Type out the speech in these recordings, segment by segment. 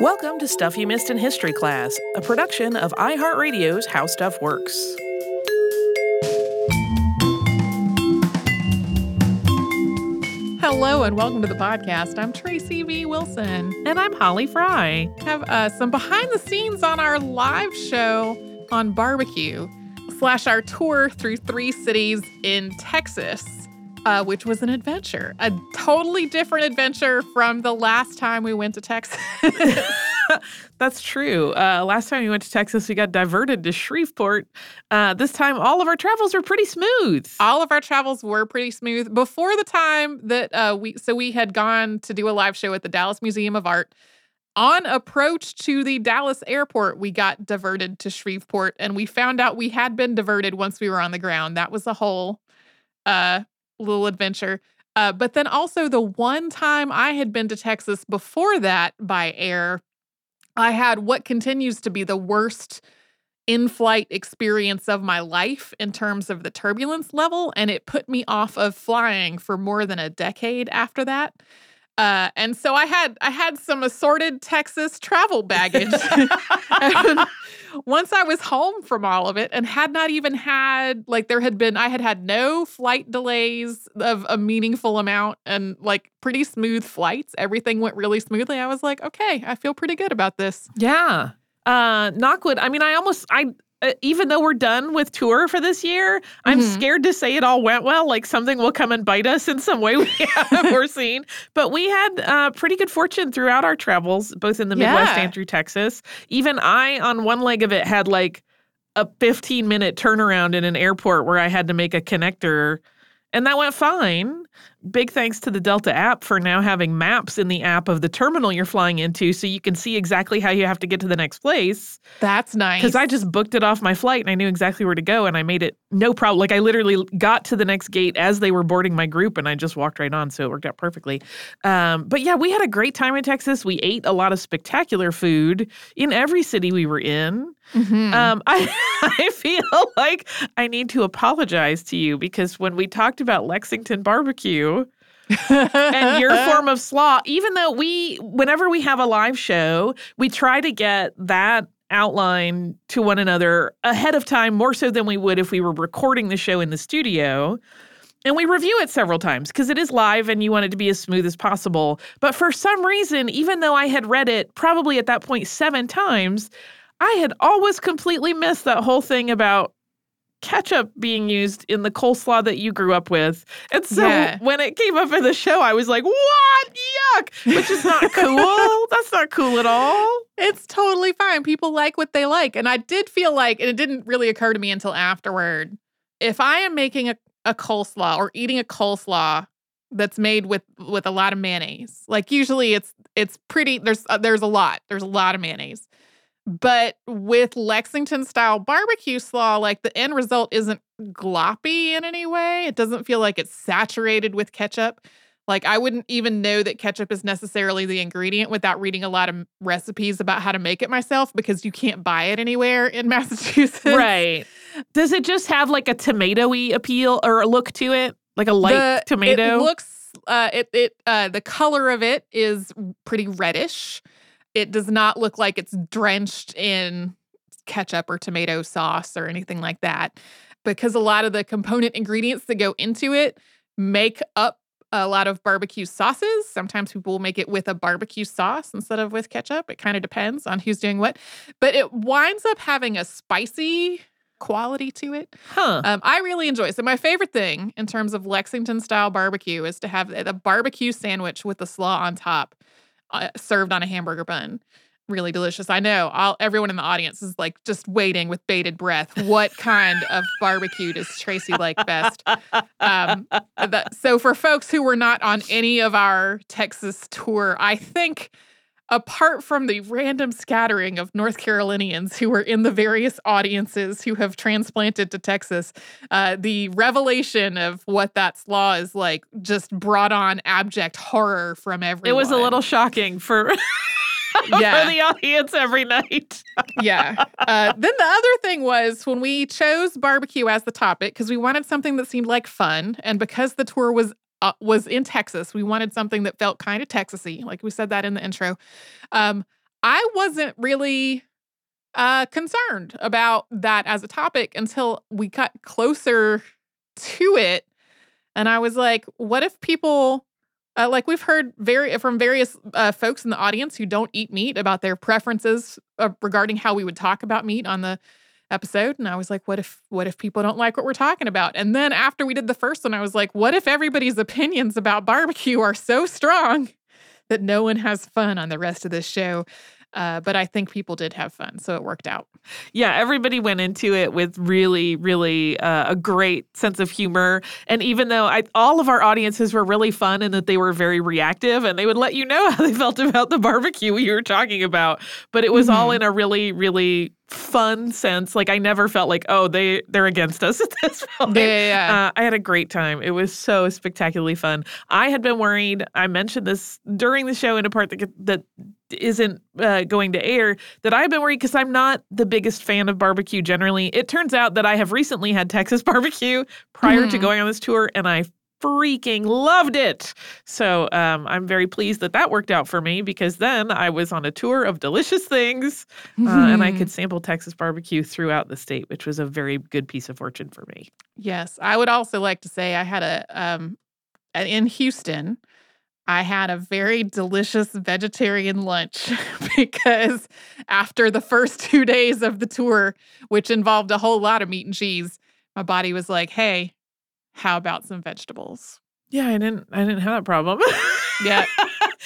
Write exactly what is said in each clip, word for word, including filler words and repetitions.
Welcome to Stuff You Missed in History Class, a production of iHeartRadio's How Stuff Works. Hello and welcome to the podcast. I'm Tracy V. Wilson. And I'm Holly Fry. We have uh, some behind the scenes on our live show on barbecue, slash our tour through three cities in Texas, uh, which was an adventure. A totally different adventure from the last time we went to Texas. That's true. Uh, last time we went to Texas, we got diverted to Shreveport. Uh, this time, all of our travels were pretty smooth. All of our travels were pretty smooth. Before the time that uh, we, so we had gone to do a live show at the Dallas Museum of Art. On approach to the Dallas airport, we got diverted to Shreveport, and we found out we had been diverted once we were on the ground. That was a whole uh, little adventure. Uh, but then also the one time I had been to Texas before that by air, I had what continues to be the worst in-flight experience of my life in terms of the turbulence level, and it put me off of flying for more than a decade after that. Uh, and so I had I had some assorted Texas travel baggage. And once I was home from all of it and had not even had, like there had been, I had had no flight delays of a meaningful amount and like pretty smooth flights. Everything went really smoothly. I was like, okay, I feel pretty good about this. Yeah. Uh, Knockwood, I mean, I almost, I... Uh, even though we're done with tour for this year, I'm mm-hmm. scared to say it all went well. Like something will come and bite us in some way we haven't foreseen. But we had uh, pretty good fortune throughout our travels, both in the yeah. Midwest and through Texas. Even I, on one leg of it, had like a fifteen-minute turnaround in an airport where I had to make a connector. And that went fine. Big thanks to the Delta app for now having maps in the app of the terminal you're flying into so you can see exactly how you have to get to the next place. That's nice. Because I just booked it off my flight and I knew exactly where to go and I made it no problem. Like I literally got to the next gate as they were boarding my group and I just walked right on. So it worked out perfectly. Um, but yeah, we had a great time in Texas. We ate a lot of spectacular food in every city we were in. Mm-hmm. Um, I, I feel like I need to apologize to you because when we talked about Lexington barbecue and your form of slaw, even though we, whenever we have a live show, we try to get that outline to one another ahead of time, more so than we would if we were recording the show in the studio. And we review it several times because it is live and you want it to be as smooth as possible. But for some reason, even though I had read it probably at that point seven times, I had always completely missed that whole thing about ketchup being used in the coleslaw that you grew up with. And so yeah. when it came up in the show, I was like, what? Yuck! Which is not cool. That's not cool at all. It's totally fine. People like what they like. And I did feel like, and it didn't really occur to me until afterward, if I am making a, a coleslaw or eating a coleslaw that's made with, with a lot of mayonnaise, like usually it's it's pretty, there's uh, there's a lot. There's a lot of mayonnaise. But with Lexington-style barbecue slaw, like, the end result isn't gloppy in any way. It doesn't feel like it's saturated with ketchup. Like, I wouldn't even know that ketchup is necessarily the ingredient without reading a lot of recipes about how to make it myself because you can't buy it anywhere in Massachusetts. Right. Does it just have, like, a tomato-y appeal or a look to it? Like a light the, tomato? It looks, uh, it, it, uh, the color of it is pretty reddish. It does not look like it's drenched in ketchup or tomato sauce or anything like that because a lot of the component ingredients that go into it make up a lot of barbecue sauces. Sometimes people will make it with a barbecue sauce instead of with ketchup. It kind of depends on who's doing what. But it winds up having a spicy quality to it. Huh. Um, I really enjoy it. So my favorite thing in terms of Lexington-style barbecue is to have a barbecue sandwich with the slaw on top. Uh, served on a hamburger bun. Really delicious. I know I'll, everyone in the audience is like just waiting with bated breath. What kind of barbecue does Tracy like best? Um, that, so for folks who were not on any of our Texas tour, I think apart from the random scattering of North Carolinians who were in the various audiences who have transplanted to Texas, uh, the revelation of what that slaw is like just brought on abject horror from everyone. It was a little shocking for... Yeah. For the audience every night. yeah. Uh, then the other thing was when we chose barbecue as the topic, because we wanted something that seemed like fun, and because the tour was uh, was in Texas, we wanted something that felt kind of Texas-y, like we said that in the intro. Um, I wasn't really uh, concerned about that as a topic until we got closer to it. And I was like, what if people, uh, like we've heard very, from various uh, folks in the audience who don't eat meat about their preferences uh, regarding how we would talk about meat on the episode. And I was like, what if, what if people don't like what we're talking about? And then after we did the first one, I was like, what if everybody's opinions about barbecue are so strong that no one has fun on the rest of this show? Uh, but I think people did have fun, so it worked out. Yeah, everybody went into it with really, really uh, a great sense of humor. And even though I, all of our audiences were really fun and that they were very reactive and they would let you know how they felt about the barbecue you were talking about. But it was mm-hmm. all in a really, really fun sense. Like I never felt like, oh, they, they're against us at this point. Yeah, yeah, yeah. Uh, I had a great time. It was so spectacularly fun. I had been worried. I mentioned this during the show in a part that that isn't uh, going to air, that I've been worried because I'm not the biggest fan of barbecue generally. It turns out that I have recently had Texas barbecue prior mm. to going on this tour, and I freaking loved it. So um, I'm very pleased that that worked out for me, because then I was on a tour of delicious things uh, mm. and I could sample Texas barbecue throughout the state, which was a very good piece of fortune for me. Yes. I would also like to say I had a, um, in Houston, I had a very delicious vegetarian lunch because after the first two days of the tour, which involved a whole lot of meat and cheese, my body was like, hey, how about some vegetables? Yeah, I didn't I didn't have that problem. Yeah.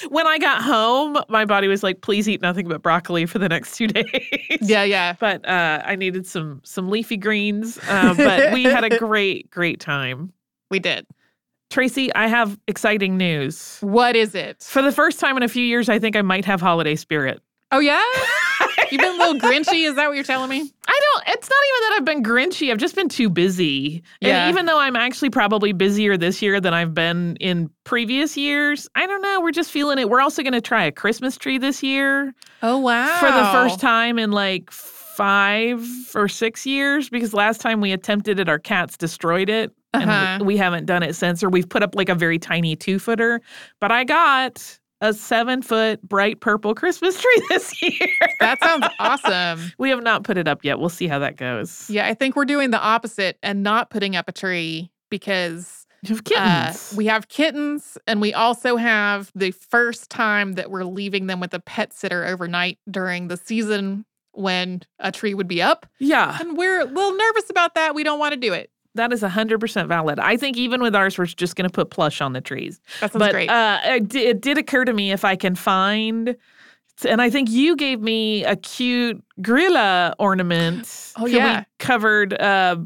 When I got home, my body was like, please eat nothing but broccoli for the next two days. Yeah, yeah. But uh, I needed some some leafy greens. Uh, but we had a great, great time. We did. Tracy, I have exciting news. What is it? For the first time in a few years, I think I might have holiday spirit. Oh, yeah? You've been a little grinchy? Is that what you're telling me? I don't. It's not even that I've been grinchy. I've just been too busy. Yeah. And even though I'm actually probably busier this year than I've been in previous years, I don't know. We're just feeling it. We're also going to try a Christmas tree this year. Oh, wow. For the first time in like five or six years, because last time we attempted it, our cats destroyed it. Uh-huh. And we haven't done it since, or we've put up like a very tiny two-footer. But I got a seven-foot bright purple Christmas tree this year. That sounds awesome. We have not put it up yet. We'll see how that goes. Yeah, I think we're doing the opposite and not putting up a tree because you have kittens. Uh, we have kittens, and we also have the first time that we're leaving them with a pet sitter overnight during the season when a tree would be up. Yeah. And we're a little nervous about that. We don't want to do it. That is one hundred percent valid. I think even with ours, we're just going to put plush on the trees. That sounds but, great. Uh, it, d- it did occur to me if I can find, and I think you gave me a cute gorilla ornament. Oh, yeah. We covered uh,